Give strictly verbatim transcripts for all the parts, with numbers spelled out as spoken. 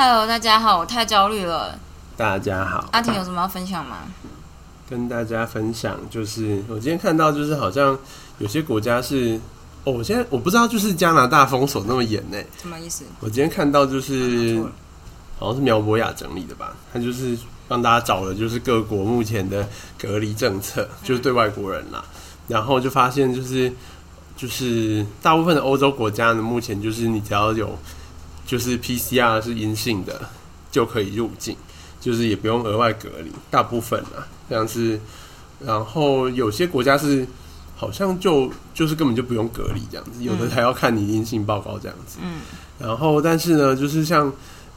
Hello， 大家好，我太焦虑了。大家好，阿婷有什么要分享吗？跟大家分享就是，我今天看到就是好像有些国家是，哦，我现在我不知道就是加拿大封锁那么严呢，什么意思？我今天看到就是，好像是苗博雅整理的吧，他就是帮大家找了就是各国目前的隔离政策，就是对外国人啦，然后就发现就是就是大部分的欧洲国家呢，目前就是你只要有就是 P C R 是阴性的就可以入境，就是也不用额外隔离，大部分啦，像是然后有些国家是好像就就是根本就不用隔离这样子，有的还要看你阴性报告这样子。嗯，然后但是呢，就是像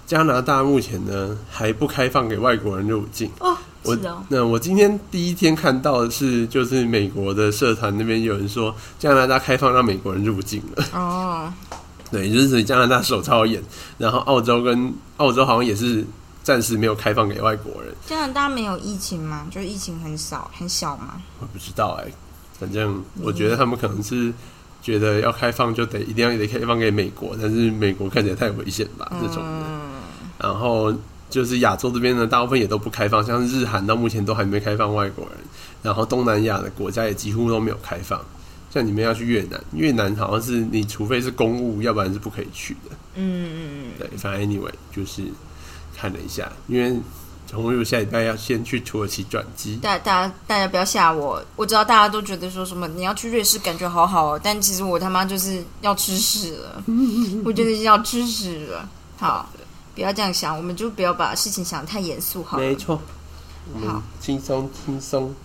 加拿大目前呢还不开放给外国人入境。哦，我是哦。那我今天第一天看到的是，就是美国的社团那边有人说加拿大开放让美国人入境了。哦，对，就是加拿大手超严，然后澳洲跟澳洲好像也是暂时没有开放给外国人。加拿大没有疫情吗？就是疫情很少很小吗？我不知道哎、欸，反正我觉得他们可能是觉得要开放就得一定要得开放给美国，但是美国看起来太危险吧、嗯、这种的。然后就是亚洲这边呢，大部分也都不开放，像日韩到目前都还没开放外国人，然后东南亚的国家也几乎都没有开放。像你们要去越南，越南好像是你除非是公务，要不然是不可以去的。嗯，对，反正 anyway 就是看了一下，因为红玉下礼拜要先去土耳其转机。大家大家不要吓我，我知道大家都觉得说什么你要去瑞士感觉好好哦，但其实我他妈就是要吃屎了，我觉得要吃屎了。好。不要这样想，我们就不要把事情想得太严肃好了。没错，好，轻松轻松，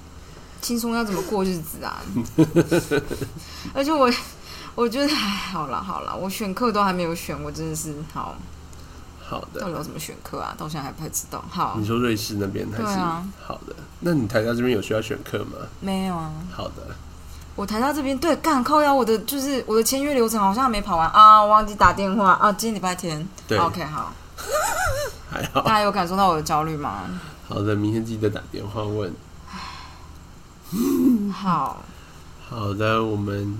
轻松要怎么过日子啊？而且我，我觉得，哎，好了好了，我选课都还没有选，我真的是好好的。到底要怎么选课啊？到现在还不太知道。好，你说瑞士那边还是、啊、好的？那你台大这边有需要选课吗？没有啊。好的。我台大这边对干靠腰，我的就是我的签约流程好像还没跑完啊，我忘记打电话啊，今天礼拜天。对 ，OK， 好。还好，大家有感受到我的焦虑吗？好的，明天记得打电话问。好好的，我们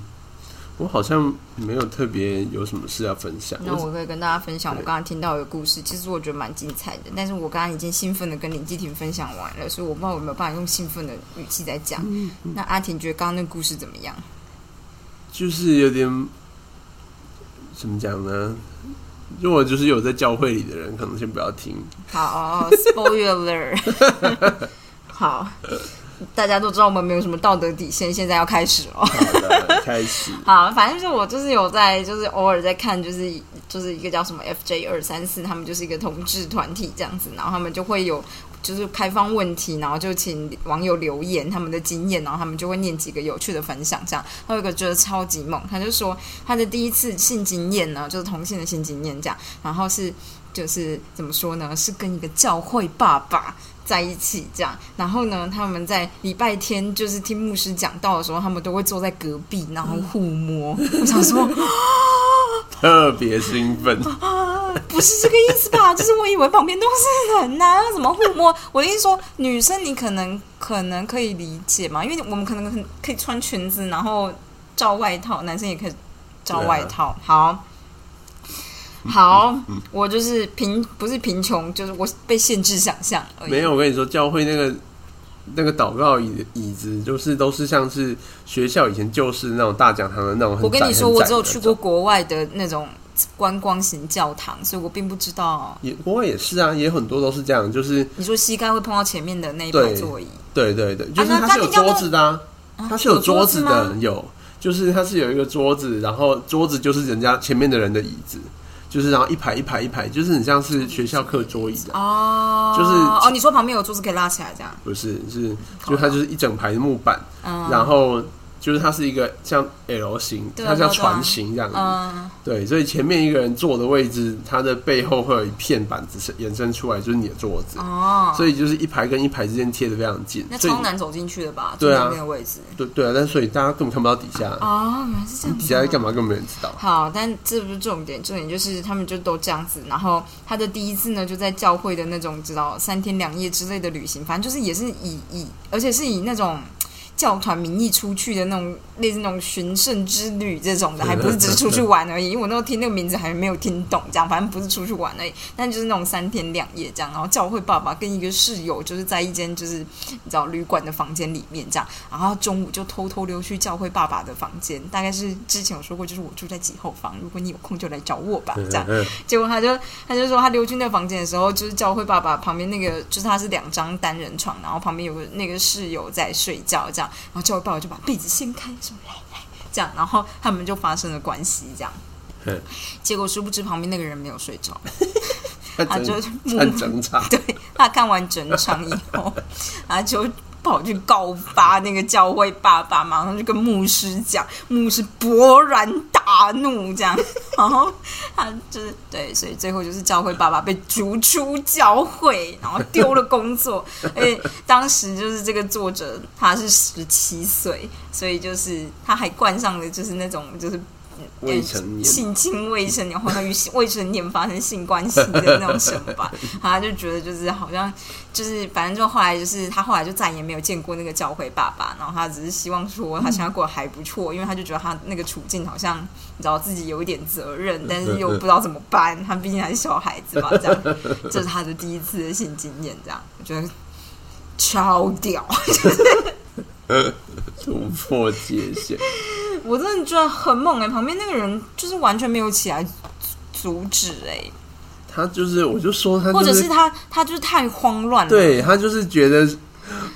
我好像没有特别有什么事要分享。那我可以跟大家分享我刚刚听到的故事，其实我觉得蛮精彩的，但是我刚刚已经兴奋的跟林继婷分享完了，所以我不知道有没有办法用兴奋的语气在讲。那阿婷觉得刚刚那个故事怎么样？就是有点怎么讲呢？如果就是有在教会里的人，可能先不要听。好 ，spoiler， 好，大家都知道我们没有什么道德底线，现在要开始哦。好的，开始。好，反正就是我就是有在，就是偶尔在看，就是就是一个叫什么 F J 二三四，他们就是一个同志团体这样子，然后他们就会有就是开放问题，然后就请网友留言他们的经验，然后他们就会念几个有趣的分享。这样，他有一个觉得超级猛，他就说他的第一次性经验呢，就是同性的性经验这样，然后是就是怎么说呢，是跟一个教会爸爸在一起这样，然后呢他们在礼拜天就是听牧师讲道的时候，他们都会坐在隔壁然后互摸。我想说特别兴奋、啊、不是这个意思吧，就是我以为旁边都是人啊，怎么互摸。我跟你说女生你可能可能可以理解嘛，因为我们可能可以穿裙子然后罩外套，男生也可以罩外套、啊、好好，我就是贫，不是贫穷，就是我被限制想象而已。没有，我跟你说，教会那个那个祷告 椅, 椅子，就是都是像是学校以前旧式那种大讲堂的那种很窄。我跟你说，我只有去过国外的那种观光型教堂，所以我并不知道。也国外也是啊，也很多都是这样，就是你说膝盖会碰到前面的那一排座椅，对对对，就是它是有桌子的、啊啊，它是有桌子的，啊、有, 有就是它是有一个桌子，然后桌子就是人家前面的人的椅子。就是然后一排一排一排，就是很像是学校课桌椅的哦，就是哦，你说旁边有桌子可以拉起来这样？不是，是就它就是一整排的木板，嗯、然后就是它是一个像 L 型，它像船型这样子、嗯，对，所以前面一个人坐的位置，它的背后会有一片板子延伸出来，就是你的桌子哦，所以就是一排跟一排之间贴得非常近，那超难走进去的吧？对啊，那个位置，对对啊，但所以大家根本看不到底下哦，原来是这样子、啊，底下在干嘛根本没人知道。好，但这不是重点，重点就是他们就都这样子。然后他的第一次呢，就在教会的那种，知道三天两夜之类的旅行，反正就是也是以以，而且是以那种。教团名义出去的那种类似那种寻圣之旅这种的，还不是只是出去玩而已，因为我那时候听那个名字还没有听懂这样，反正不是出去玩而已，但就是那种三天两夜这样，然后教会爸爸跟一个室友就是在一间就是你知道旅馆的房间里面这样，然后中午就偷偷溜去教会爸爸的房间，大概是之前有说过就是我住在几号房，如果你有空就来找我吧这样，结果他就他就说他溜去那个房间的时候，就是教会爸爸旁边那个就是他是两张单人床，然后旁边有个那个室友在睡觉这样，然后教会爸爸就把被子掀开说来来这样，然后他们就发生了关系这样，结果殊不知旁边那个人没有睡着他就看整场，对，他看完整场以后他就跑去告发那个教会爸爸，马上就跟牧师讲，牧师勃然大怒这样，然后他就是对，所以最后就是教会爸爸被逐出教会，然后丢了工作而且当时就是这个作者他是十七岁，所以就是他还冠上了就是那种就是未成年性侵未成年，然后与未成年发生性关系的那种什么吧，他就觉得就是好像就是反正就后来就是他后来就再也没有见过那个教会爸爸，然后他只是希望说他现在过得还不错，因为他就觉得他那个处境好像你知道自己有一点责任，但是又不知道怎么办，他毕竟还是小孩子嘛这样，这是他的第一次的性经验这样，我觉得超屌突破界限我真的觉得很猛哎、欸！旁边那个人就是完全没有起来阻止哎、欸，他就是我就说他、就是，或者是他他就是太慌乱了，对他就是觉得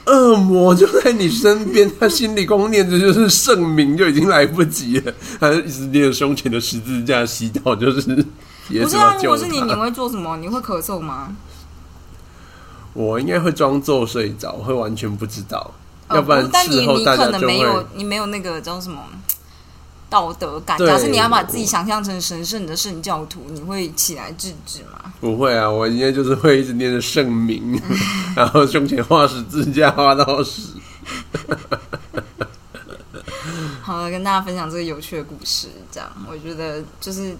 恶魔就在你身边，他心里光念着就是圣名就已经来不及了，他一直念着胸前的十字架祈祷，就是也是要救他。不是啊，如果是你，你会做什么？你会咳嗽吗？我应该会装作睡着，会完全不知道，哦、要不然事后大家就会。但你你可能没有，你没有那个叫什么？道德感，假设你要把自己想象成神圣的圣教徒，你会起来制止吗？不会啊，我应该就是会一直念着圣名然后胸前画十字架画到死好了，跟大家分享这个有趣的故事这样，我觉得就是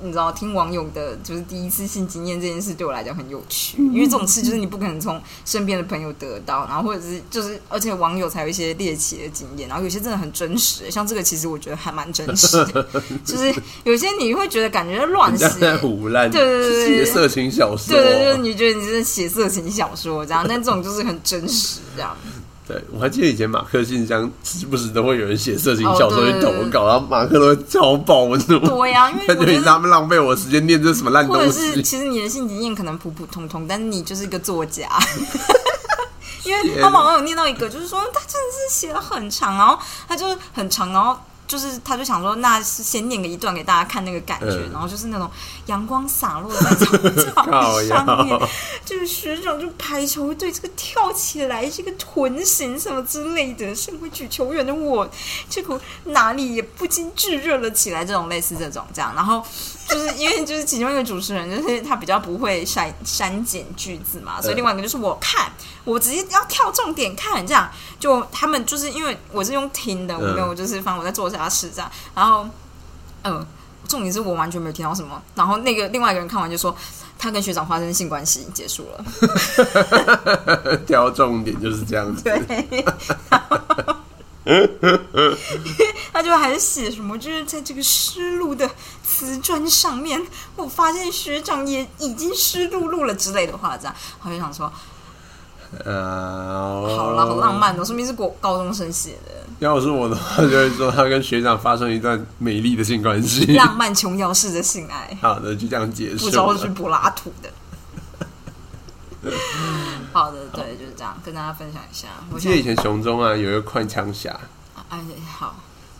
你知道听网友的就是第一次性经验这件事对我来讲很有趣，因为这种事就是你不可能从身边的朋友得到，然后或者是就是而且网友才有一些猎奇的经验，然后有些真的很真实，像这个其实我觉得还蛮真实的就是有些你会觉得感觉乱写人家在胡乱写色情小说，对对对，就是你觉得你是写色情小说这样，但这种就是很真实这样对，我还记得以前马克信箱时不时都会有人写色情小说去投稿、哦、然后马克都会超爆怒，对呀、啊，因为我觉得他们浪费我时间念这什么烂东西，或者是其实你的性经验可能普普通通，但是你就是一个作家因为他马上有念到一个就是说他真的是写了很长，然后他就很长，然后就是他就想说那是先念个一段给大家看那个感觉、嗯、然后就是那种阳光洒落在草草上面就是学长就排球队这个跳起来这个臀型什么之类的，身为举球员的我这个哪里也不禁炙热了起来，这种类似这种这样，然后就是因为就是其中一个主持人就是他比较不会删删减句子嘛，所以另外一个就是我看我直接要跳重点看这样，就他们就是因为我是用听的，我没有就是反正我在做家事这样，然后嗯、呃，重点是我完全没有听到什么，然后那个另外一个人看完就说他跟学长发生性关系结束了挑重点就是这样子对他就还写什么就是在这个湿漉的瓷砖上面我发现学长也已经湿漉漉了之类的话这样，我就想说呃、uh, ，好啦，好浪漫哦，说明是国高中生写的。要是我的话，就会说他跟学长发生一段美丽的性关系，浪漫琼瑶式的性爱。好的，就这样结束了。不知道是柏拉图的。好的，对，就是这样，跟大家分享一下。我记得以前熊中啊，有一个快枪侠。哎，好。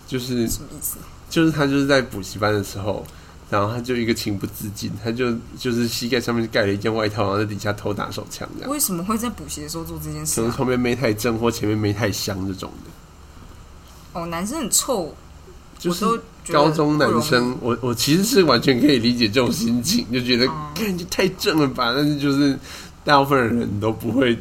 就是什么意思？就是他就是在补习班的时候。然后他就一个情不自禁，他就就是膝盖上面盖了一件外套，然后在底下偷打手枪这样。为什么会在补习的时候做这件事、啊？可能旁边没太正或前面没太香这种的。哦，男生很臭，就是高中男生，我 我, 我其实是完全可以理解这种心情，就觉得感觉、嗯、太正了吧。但是就是大部分人都不会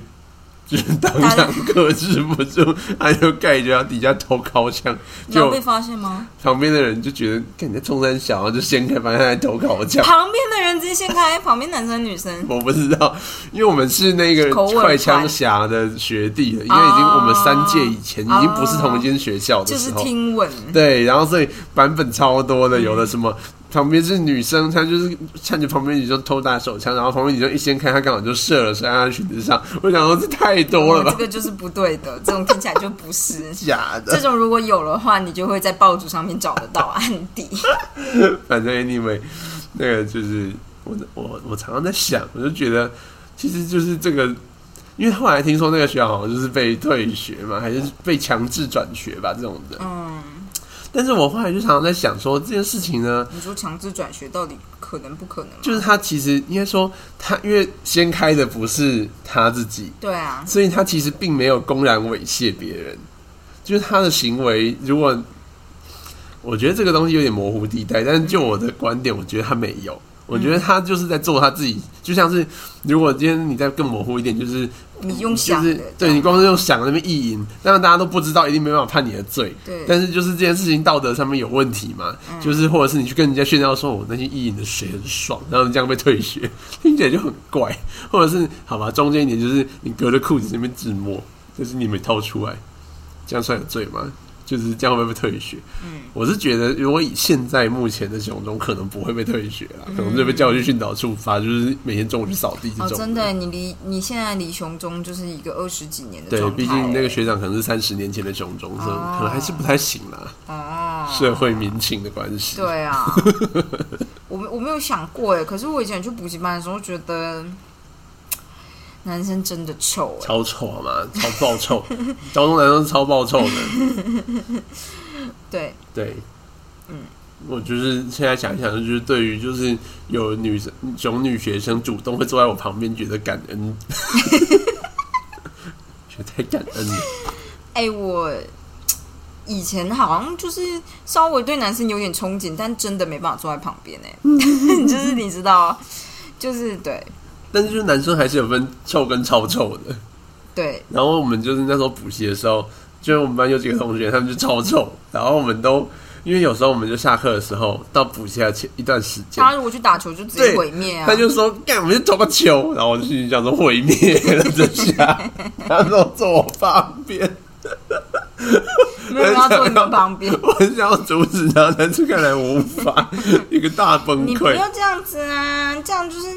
就是当场克制不住，他就盖着底下偷烤箱，你有被发现吗？旁边的人就觉得看你在冲三小，就掀开发现他在偷烤箱，旁边的人直接掀开，旁边男生女生我不知道，因为我们是那个快枪侠的学弟了，因为已经我们三届以前已经不是同一间学校的时候，就是听闻，对，然后所以版本超多的，有的什么。旁边是女生，她就是看着旁边女生偷打手枪，然后旁边女生一掀开，她刚好就射了，射在她的裙子上。我想说这太多了吧，这个就是不对的，这种听起来就不是假的。这种如果有的话，你就会在爆竹上面找得到案底。反正 anyway， 那个就是我我我常常在想，我就觉得其实就是这个，因为后来听说那个学校好像就是被退学嘛，还是被强制转学吧，这种的，嗯。但是我后来就常常在想说这件事情呢，你说强制转学到底可能不可能？就是他其实应该说他，因为先开的不是他自己，对啊，所以他其实并没有公然猥亵别人，就是他的行为，如果我觉得这个东西有点模糊地带，但是就我的观点，我觉得他没有，我觉得他就是在做他自己，就像是如果今天你再更模糊一点，就是。你用想的、就是、对，你光是用想的那边意淫，当然大家都不知道，一定没办法判你的罪，对，但是就是这件事情道德上面有问题嘛、嗯、就是或者是你去跟人家炫耀说我那些意淫的水很爽，然后你这样被退学，听起来就很怪，或者是好吧，中间一点就是你隔着裤子那边自摸，就是你没掏出来，这样算有罪吗？就是这样会不会被退学、嗯、我是觉得如果以现在目前的熊中可能不会被退学啦、嗯、可能就被叫去训导处罚，就是每天中午去扫地这种、哦、真的，你离你现在离熊中就是一个二十几年的状态，对，毕竟那个学长可能是三十年前的熊中、哦、可能还是不太行啦、哦、社会民情的关系，对啊。我, 我没有想过耶，可是我以前去补习班的时候觉得男生真的臭、欸，超臭好吗？超爆臭，高中男生超爆臭的。对对，嗯，我就是现在想一想，就是对于就是有女生熊女学生主动会坐在我旁边，觉得感恩，觉得太感恩了。哎、欸，我以前好像就是稍微对男生有点憧憬，但真的没办法坐在旁边哎、欸，就是你知道，就是对。但是就是男生还是有分臭跟超臭的，对。然后我们就是那时候补习的时候，就是我们班有几个同学他们就超臭，然后我们都因为有时候我们就下课的时候到补习的前一段时间，他如果去打球就直接毁灭啊，他就说干，我们就投个球，然后我就心里想说毁灭了这下，他说坐我旁边。没有要坐你们旁边，我很想要阻止他，但是看来我无法，一个大崩溃。你不要这样子啊，这样就是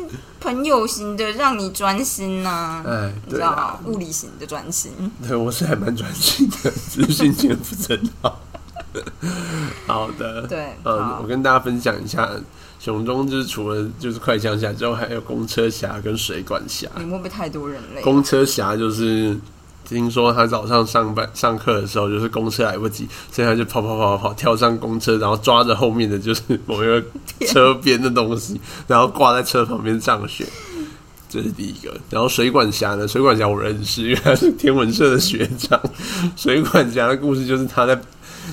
朋友型的，让你专心啊，哎，对啦，物理型的专心。对，我是还蛮专心的，只是心情不是很好。好的，对，嗯，我跟大家分享一下。熊中就是除了就是快枪侠之后，还有公车侠跟水管侠。你会不会太多人类？公车侠就是。听说他早上上班上课的时候，就是公车来不及，所以他就跑跑跑跑跳上公车，然后抓着后面的就是某一个车边的东西，然后挂在车旁边上学。这是第一个。然后水管侠呢？水管侠我认识，因为他是天文社的学长。水管侠的故事就是他在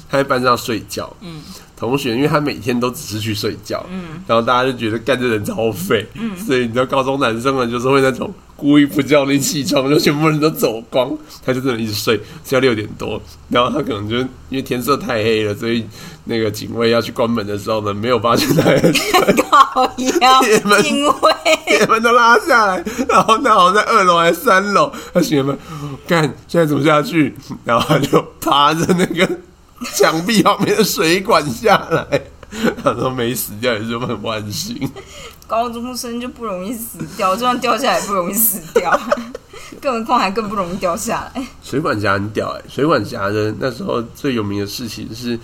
他在班上睡觉，嗯，同学因为他每天都只是去睡觉，嗯，然后大家就觉得干这人超废，嗯，所以你知道高中男生们就是会那种。故意不叫你起床，就全部人都走光，他就真的一直睡，睡到六点多。然后他可能就因为天色太黑了，所以那个警卫要去关门的时候呢，没有发现他在睡。靠腰，警卫铁门都拉下来，然后他好像在二楼还是三楼，他学们干现在怎么下去？然后他就爬着那个墙壁旁边的水管下来。他说没死掉也是很万幸，高中生就不容易死掉，就算掉下来也不容易死掉，更何况还更不容易掉下来。水管侠很屌哎、欸，水管侠的那时候最有名的事情是，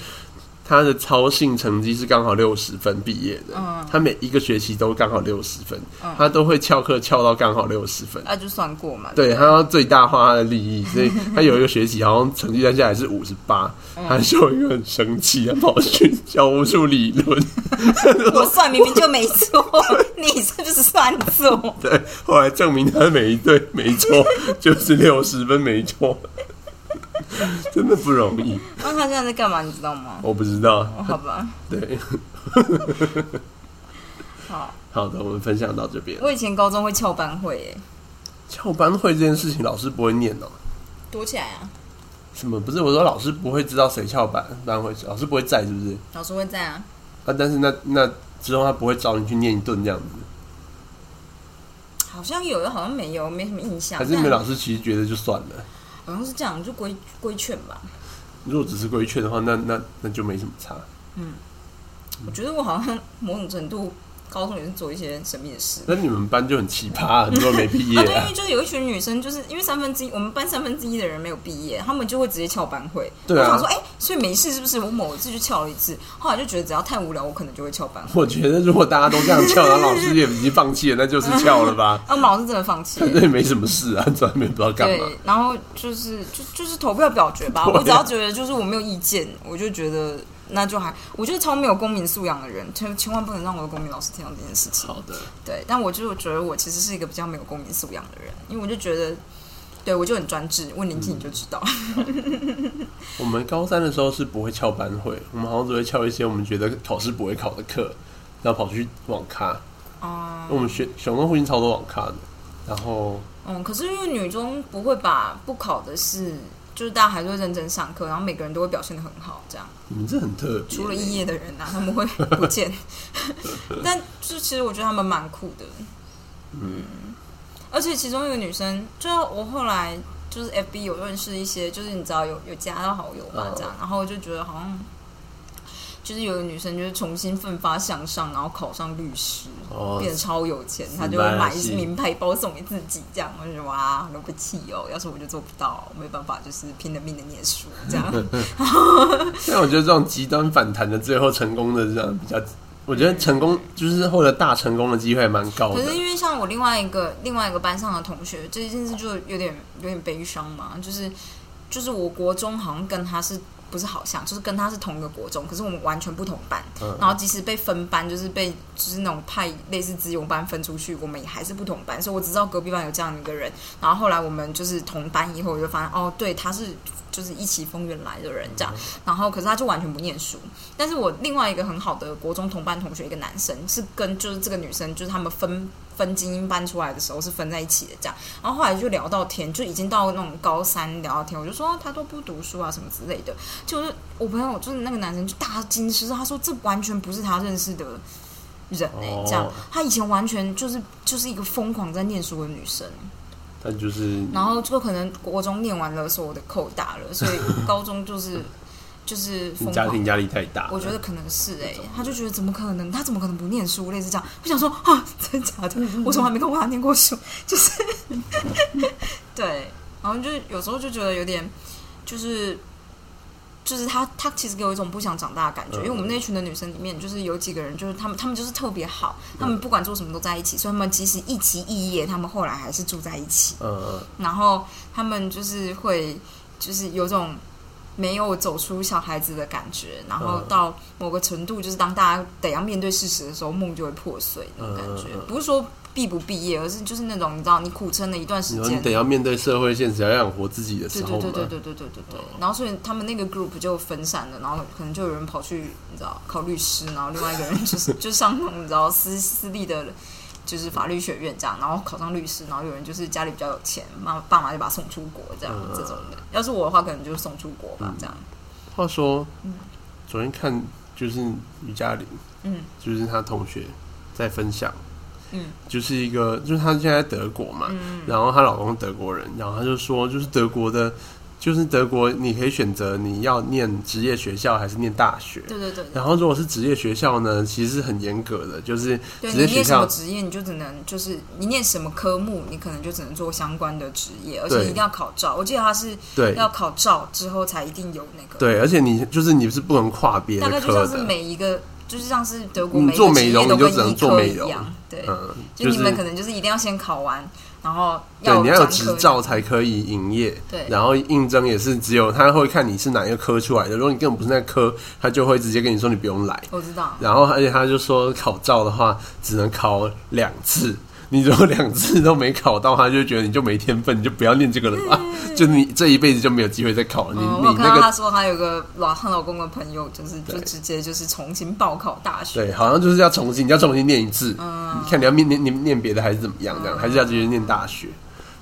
他的操性成绩是刚好六十分毕业的、嗯，他每一个学期都刚好六十分、嗯，他都会翘课翘到刚好六十分，那、啊、就算过嘛。对，他要最大化他的利益，所以他有一个学期好像成绩单下来是五十八，他就一个很生气，他跑去教务处理论，我算明明就没错，你是不是算错？对，后来证明他每一对没错，就是六十分没错。真的不容易。那、啊、他现在在干嘛？你知道吗？我不知道。哦、好吧。对。好。好的，我们分享到这边。我以前高中会翘班会耶。翘班会这件事情老师不会念哦，躲起来啊？什么？不是，我说老师不会知道谁翘班班会，老师不会在，是不是？老师会在啊。啊，但是那那之后他不会找你去念一顿这样子？好像有的，好像没有，没什么印象。还是你们老师其实觉得就算了？好像是这样，就规规劝吧。如果只是规劝的话，那那那就没什么差。嗯，我觉得我好像某种程度高中也是做一些神秘的事。那你们班就很奇葩，很多人没毕业啊。啊对，因为就是有一群女生，就是因为三分之一，我们班三分之一的人没有毕业，他们就会直接翘班会。对啊。我想说，哎、欸，所以没事是不是？我某一次就翘了一次，后来就觉得只要太无聊，我可能就会翘班会。我觉得如果大家都这样翘，然后老师也已经放弃了，那就是翘了吧？啊，我们老师真的放弃了。对，没什么事啊，在那边不知道干嘛。对，然后就是就就是投票表决吧、啊。我只要觉得就是我没有意见，我就觉得。那就还，我觉得超没有公民素养的人，千千万不能让我的公民老师听到这件事情。好的，对，但我就觉得我其实是一个比较没有公民素养的人，因为我就觉得，对我就很专制，问林静你就知道。嗯、我们高三的时候是不会翘班会，我们好像只会翘一些我们觉得考试不会考的课，然后跑去网咖。哦、嗯。我们学雄中附近超多网咖的，然后。嗯，可是因为女中不会把不考的事。就是大家还是会认真上课，然后每个人都会表现得很好，这样。你们这很特别。除了肄业的人啊，他们会不见。但就其实我觉得他们蛮酷的。嗯。而且其中一个女生，就我后来就是 F B 有认识一些，就是你知道有有加到好友嘛，这样， oh. 然后我就觉得好像就是有个女生就是重新奋发向上，然后考上律师， oh. 变得超有钱，她就会买一些名牌包送给自己，这样我就觉得哇，了不起哦！要是我就做不到，没办法，就是拼了命的念书这样。但我觉得这种极端反弹的最后成功的这样比较。我觉得成功就是获得大成功的机会蛮高的。可是因为像我另外一个另外一个班上的同学，这件事就有点有点悲伤嘛，就是就是我国中好像跟他是不是好像，就是跟他是同一个国中，可是我们完全不同班。嗯、然后即使被分班，就是被就是那种派类似资源班分出去，我们也还是不同班。所以我只知道隔壁班有这样一个人。然后后来我们就是同班以后，我就发现哦，对，他是。就是一起风云来的人这样，然后可是他就完全不念书。但是我另外一个很好的国中同班同学，一个男生是跟就是这个女生，就是他们分分精英班出来的时候是分在一起的这样。然后后来就聊到天，就已经到那种高三聊到天，我就说他都不读书啊什么之类的。就是我朋友就是那个男生就大惊失色，他说这完全不是他认识的人哎、欸，这样他以前完全就是就是一个疯狂在念书的女生。但就是，然后就可能国中念完了，所以我的扣打了，所以高中就是就是疯狂。家庭压力太大，我觉得可能是哎、欸，他就觉得怎么可能，他怎么可能不念书，类似这样。我想说啊，真的假的？我从来没看过他念过书，就是对，然后就有时候就觉得有点就是。就是他，他其实给我一种不想长大的感觉，因为我们那群的女生里面，就是有几个人，就是他们，他们就是特别好，他们不管做什么都在一起，所以他们即使一期一夜，他们后来还是住在一起。嗯，然后他们就是会，就是有种没有走出小孩子的感觉，然后到某个程度，就是当大家得要面对事实的时候，梦就会破碎那种感觉。不是说。毕不毕业，而是就是那种你知道，你苦撑了一段时间，你等要面对社会现实，要养活自己的时候嘛。对对对对对对对对。然后所以他们那个 group 就分散了，然后可能就有人跑去你知道考律师，然后另外一个人就是就上那种你知道私私立的，就是法律学院这样，然后考上律师，然后有人就是家里比较有钱，妈爸妈就把他送出国这样、嗯、这种的。要是我的话，可能就送出国吧、嗯、这样。话说，嗯、昨天看就是于嘉玲，嗯，就是他同学在分享。嗯、就是一个，就是她现在在德国嘛，嗯、然后她老公是德国人，然后她就说，就是德国的，就是德国，你可以选择你要念职业学校还是念大学。对对 对, 对。然后如果是职业学校呢，其实是很严格的，就是职业学校对你念什么职业，你就只能就是你念什么科目，你可能就只能做相关的职业，而且一定要考照。我记得他是要考照之后才一定有那个。对，而且你就是你是不能跨别的科的。大概就像是每一个。就是像是德国每一个职业都跟医科一样，对，嗯、就是、就你们可能就是一定要先考完，然后要对你要有执照才可以营业，对，然后应征也是只有他会看你是哪一个科出来的，如果你根本不是那科，他就会直接跟你说你不用来。我知道。然后而且他就说考照的话只能考两次。你如果两次都没考到，他就觉得你就没天分，你就不要念这个了吧？就你这一辈子就没有机会再考了。你、嗯、你那个他说他有个老她老公的朋友，就是就直接就是重新报考大学，对，好像就是要重新，你要重新念一次。嗯、你看你要念念念别的还是怎么样？这样、嗯、还是要直接念大学？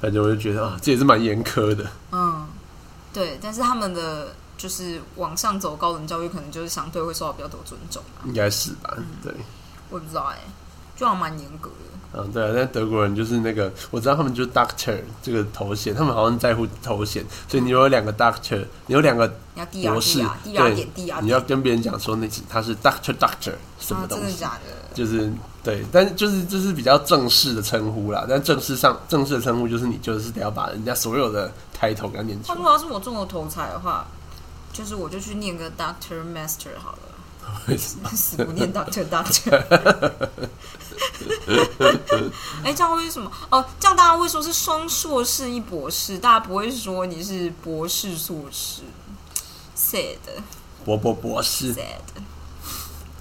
反正我就觉得啊，这也是蛮严苛的。嗯，对，但是他们的就是往上走高等教育，可能就是相对会受到比较多尊重、啊，应该是吧？嗯、对，我也不知道哎、欸，就好像蛮严格的。嗯、啊，对啊，但德国人就是那个，我知道他们就是 Doctor 这个头衔，他们好像在乎头衔，所以你有两个 Doctor， 你有两个博士，你要 D R, D R, 对， D R, D R, 你要跟别人讲说那他是 Doctor Doctor 什么东西，啊、真的假的？就是对，但就是这、就是比较正式的称呼啦，但正式上正式的称呼就是你就是得要把人家所有的抬头给他念出来。如果要是我中了头彩的话，就是我就去念个 Doctor Master 好了。为什么死不念 Doctor Doctor？ 哎、欸，这样会是什么？哦，这样大家会说是双硕士一博士，大家不会说你是博士硕士。sad， 博博博士。sad。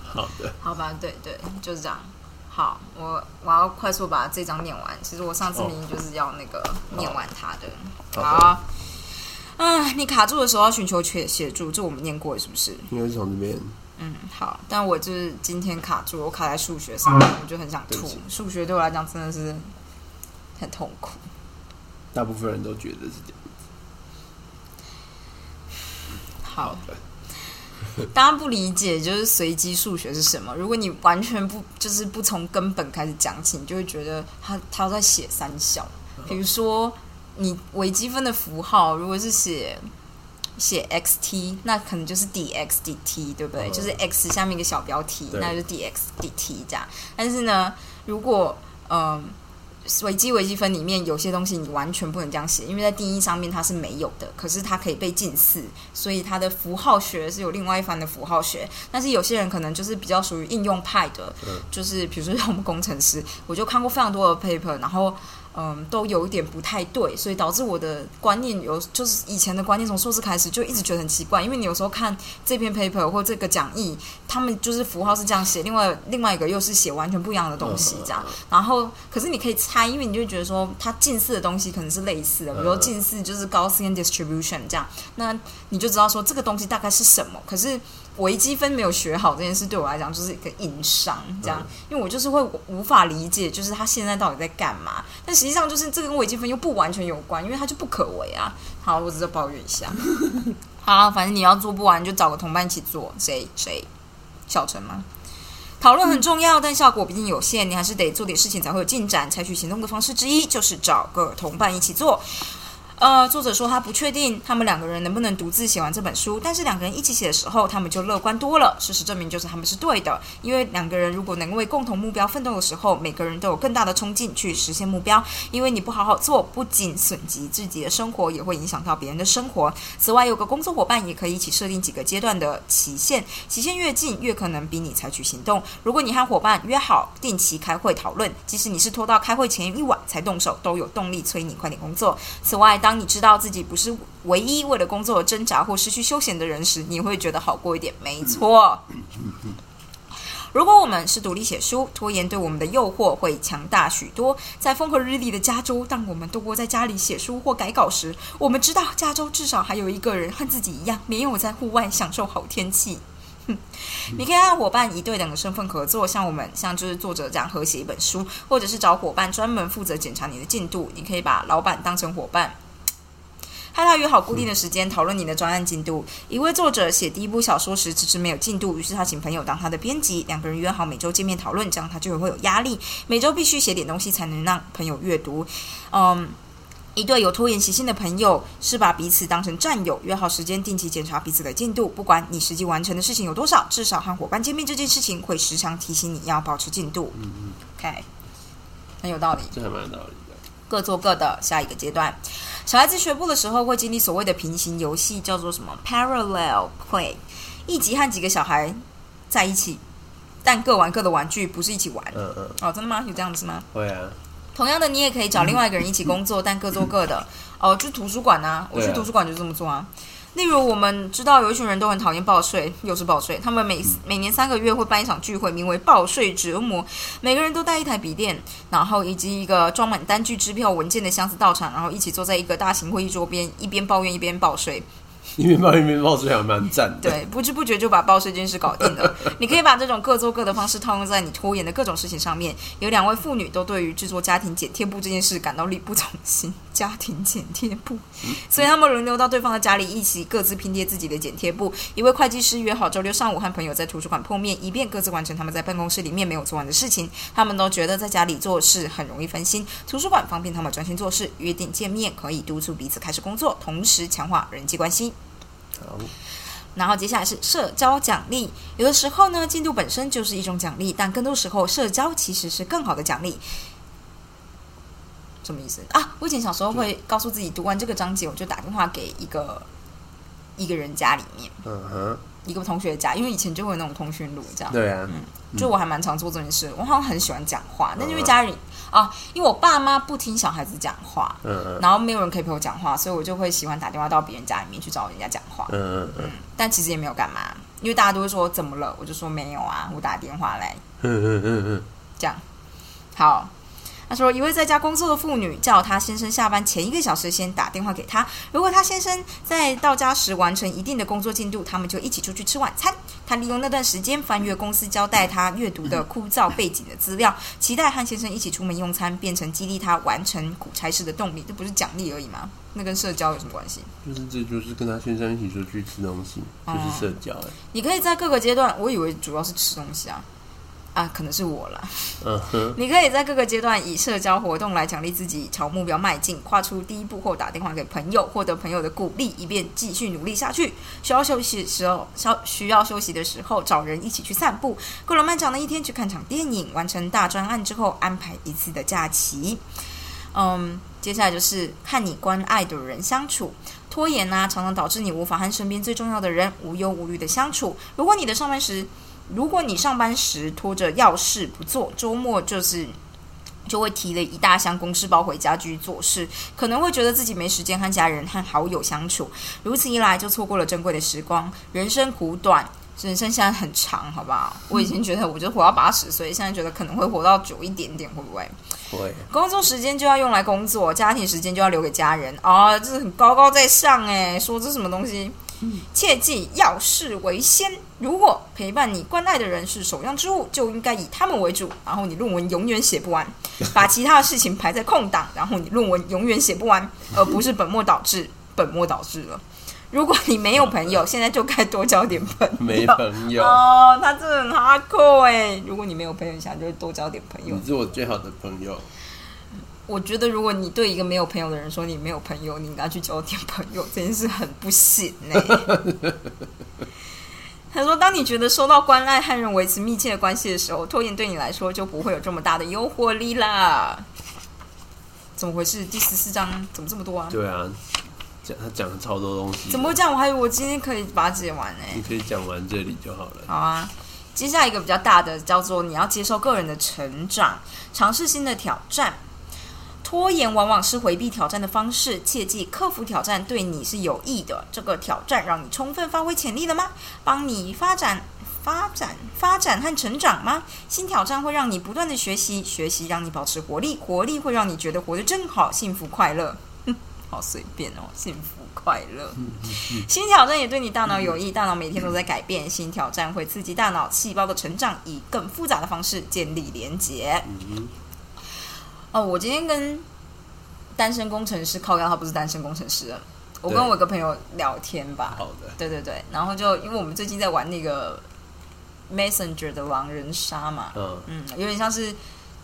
好的。好吧，对对，就是这样。好，我我要快速把这张念完。其实我上次明明就是要那个念完它的。哦、好。好啊，你卡住的时候要寻求协助，这我们念过是不是？应该是从这边。嗯，好，但我就是今天卡住，我卡在数学上面，我就很想吐。数学对我来讲真的是很痛苦，大部分人都觉得是这样子。好，大家不理解就是随机数学是什么。如果你完全不就是不从根本开始讲起，你就会觉得他他在写三小。比如说你微积分的符号，如果是写。写 xt 那可能就是 dxdt 对不对、嗯、就是 x 下面一个小标题那就是 dxdt 这样，但是呢如果嗯微积微积分里面有些东西你完全不能这样写，因为在定义上面它是没有的，可是它可以被近似，所以它的符号学是有另外一番的符号学。但是有些人可能就是比较属于应用派的、嗯、就是比如说像我们工程师，我就看过非常多的 paper， 然后嗯，都有一点不太对，所以导致我的观念有，就是以前的观念从硕士开始就一直觉得很奇怪，因为你有时候看这篇 paper 或这个讲义，他们就是符号是这样写，另外另外一个又是写完全不一样的东西这样，然后可是你可以猜，因为你就会觉得说它近似的东西可能是类似的，比如说近似就是 Gaussian distribution 这样，那你就知道说这个东西大概是什么，可是微积分没有学好这件事对我来讲就是一个硬伤这样、嗯、因为我就是会无法理解就是他现在到底在干嘛，但实际上就是这个跟微积分又不完全有关，因为它就不可为啊。好，我只是抱怨一下。好，反正你要做不完就找个同伴一起做。谁谁小陈吗？讨论很重要，但效果毕竟有限，你还是得做点事情才会有进展。采取行动的方式之一就是找个同伴一起做。呃，作者说他不确定他们两个人能不能独自写完这本书，但是两个人一起写的时候，他们就乐观多了。事实证明，就是他们是对的，因为两个人如果能为共同目标奋斗的时候，每个人都有更大的冲劲去实现目标。因为你不好好做，不仅损及自己的生活，也会影响到别人的生活。此外，有个工作伙伴也可以一起设定几个阶段的期限，期限越近，越可能逼你采取行动。如果你和伙伴约好定期开会讨论，即使你是拖到开会前一晚才动手，都有动力催你快点工作。此外，当当你知道自己不是唯一为了工作而挣扎或失去休闲的人时，你会觉得好过一点。没错，如果我们是独立写书，拖延对我们的诱惑会强大许多。在风和日丽的加州，当我们都窝在家里写书或改稿时，我们知道加州至少还有一个人和自己一样，没有在户外享受好天气。你可以和伙伴以对等的身份合作，像我们像就是作者这样合写一本书，或者是找伙伴专门负责检查你的进度。你可以把老板当成伙伴，和他约好固定的时间讨论你的专案进度。一位作者写第一部小说时迟迟没有进度，于是他请朋友当他的编辑，两个人约好每周见面讨论，这样他就会有压力，每周必须写点东西才能让朋友阅读。嗯，一对有拖延习性的朋友是把彼此当成战友，约好时间定期检查彼此的进度，不管你实际完成的事情有多少，至少和伙伴见面这件事情会时常提醒你要保持进度。嗯嗯 OK， 很有道理，这还蛮有道理的。各做各的。下一个阶段，小孩子学步的时候会经历所谓的平行游戏，叫做什么 parallel play， 一集和几个小孩在一起，但各玩各的玩具，不是一起玩。嗯嗯。哦，真的吗？有这样子吗？会啊。同样的，你也可以找另外一个人一起工作，但各做各的。哦，去图书馆啊，我去图书馆就这么做啊。例如，我们知道有一群人都很讨厌报税，又是报税。他们每每年三个月会办一场聚会，名为“报税折磨”。每个人都带一台笔电，然后以及一个装满单据、支票、文件的箱子到场，然后一起坐在一个大型会议桌边，一边抱怨一边报税。一边抱怨一边报税还蛮赞的。对，不知不觉就把报税这件事搞定了。你可以把这种各做各的方式套用在你拖延的各种事情上面。有两位妇女都对于制作家庭剪贴布这件事感到力不从心。家庭剪贴簿，所以他们轮流到对方的家里一起各自拼贴自己的剪贴簿。一位会计师约好周六上午和朋友在图书馆碰面，以便各自完成他们在办公室里面没有做完的事情。他们都觉得在家里做事很容易分心，图书馆方便他们专心做事，约定见面可以督促彼此开始工作，同时强化人际关系。好，然后接下来是社交奖励。有的时候呢，进度本身就是一种奖励，但更多时候社交其实是更好的奖励。什么意思啊？我以前小时候会告诉自己，读完这个章节我就打电话给一个一个人家里面、uh-huh. 一个同学家，因为以前就会有那种通讯录这样。对啊、嗯、就我还蛮常做这件事，我好像很喜欢讲话，但因为家人、uh-huh. 啊，因为我爸妈不听小孩子讲话、uh-huh. 然后没有人可以陪我讲话，所以我就会喜欢打电话到别人家里面去找人家讲话、uh-huh. 嗯、但其实也没有干嘛，因为大家都会说怎么了，我就说没有啊，我打电话来、uh-huh. 这样。好，他说一位在家工作的妇女叫她先生下班前一个小时先打电话给她，如果她先生在到家时完成一定的工作进度，他们就一起出去吃晚餐。她利用那段时间翻阅公司交代她阅读的枯燥背景的资料，期待和先生一起出门用餐，变成激励她完成苦差事的动力。这不是奖励而已吗？那跟社交有什么关系？就是这就是跟她先生一起出去吃东西，就是社交、欸嗯、你可以在各个阶段，我以为主要是吃东西啊啊，可能是我啦、uh-huh. 你可以在各个阶段以社交活动来奖励自己，朝目标迈进，跨出第一步后打电话给朋友，获得朋友的鼓励，以便继续努力下去。需要休息的时候，需要休息的时候找人一起去散步，过了漫长的一天去看场电影，完成大专案之后安排一次的假期。嗯，接下来就是和你关爱的人相处。拖延啊，常常导致你无法和身边最重要的人无忧无虑的相处。如果你的上班时如果你上班时拖着要事不做，周末就是就会提了一大箱公事包回家继续做事，可能会觉得自己没时间和家人和好友相处，如此一来就错过了珍贵的时光。人生苦短，人生现在很长，好不好？我以前觉得我就活到八十岁，现在觉得可能会活到久一点点，会不会？会。工作时间就要用来工作，家庭时间就要留给家人啊、哦，这很高高在上哎，说这什么东西？切记要事为先，如果陪伴你关爱的人是首要之务，就应该以他们为主，然后你论文永远写不完。把其他的事情排在空档，然后你论文永远写不完，而不是本末倒置。本末倒置了。如果你没有朋友，现在就该多交点朋友。没朋友哦，他真的很hardcore欸。如果你没有朋友，现在就会多交点朋友。你是我最好的朋友。我觉得如果你对一个没有朋友的人说你没有朋友，你应该去交点朋友，这件事很不行欸。他说当你觉得收到关爱和人维持密切的关系的时候，拖延对你来说就不会有这么大的诱惑力啦。怎么回事？第十四章怎么这么多啊？对啊，他讲了超多东西。怎么会这样？我还以为我今天可以把它解完欸。你可以讲完这里就好了。好啊，接下来一个比较大的叫做你要接受个人的成长，尝试新的挑战。拖延往往是回避挑战的方式，切记克服挑战对你是有益的。这个挑战让你充分发挥潜力了吗？帮你发展发展发展和成长吗？新挑战会让你不断的学习，学习让你保持活力，活力会让你觉得活得真好，幸福快乐。好随便哦，幸福快乐。新挑战也对你大脑有益，大脑每天都在改变，新挑战会刺激大脑细胞的成长，以更复杂的方式建立连结。哦，我今天跟单身工程师靠腰，他不是单身工程师，我跟我一个朋友聊天吧。好的。对对对，然后就因为我们最近在玩那个 Messenger 的狼人杀嘛，嗯嗯，有点像是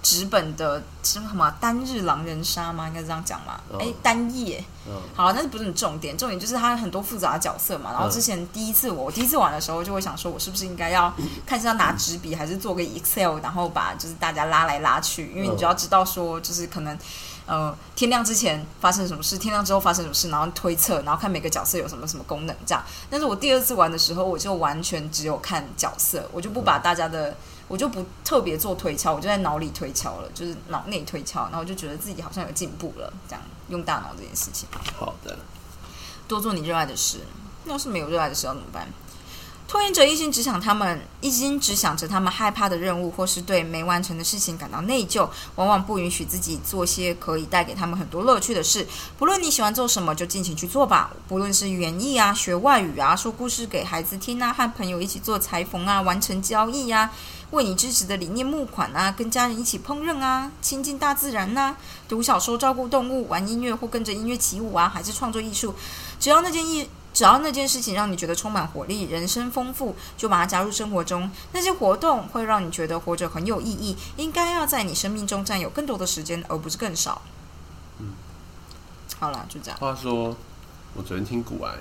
纸本的什么单日狼人杀嘛，应该是这样讲嘛，哎、嗯，单页，嗯，好，但是不是很重点，重点就是它很多复杂的角色嘛。然后之前第一次我、嗯、我第一次玩的时候，就会想说我是不是应该要看是要拿纸笔，还是做个 Excel， 然后把就是大家拉来拉去，因为你就要知道说就是可能呃天亮之前发生什么事，天亮之后发生什么事，然后推测，然后看每个角色有什么什么功能这样。但是我第二次玩的时候，我就完全只有看角色，我就不把大家的。我就不特别做推敲，我就在脑里推敲了，就是脑内推敲，然后我就觉得自己好像有进步了，这样用大脑这件事情。好的，多做你热爱的事。要是没有热爱的事要怎么办？拖延者一心只想他们一心只想着他们害怕的任务，或是对没完成的事情感到内疚，往往不允许自己做些可以带给他们很多乐趣的事。不论你喜欢做什么，就尽情去做吧，不论是园艺啊、学外语啊、说故事给孩子听啊、和朋友一起做裁缝啊、完成交易啊、为你支持的理念募款啊、跟家人一起烹饪啊、亲近大自然啊、读小说、照顾动物、玩音乐或跟着音乐起舞啊，还是创作艺术，只要那件艺只要那件事情让你觉得充满活力、人生丰富，就把它加入生活中。那些活动会让你觉得活着很有意义，应该要在你生命中占有更多的时间，而不是更少。嗯，好啦，就这样。话说，我昨天听古埃，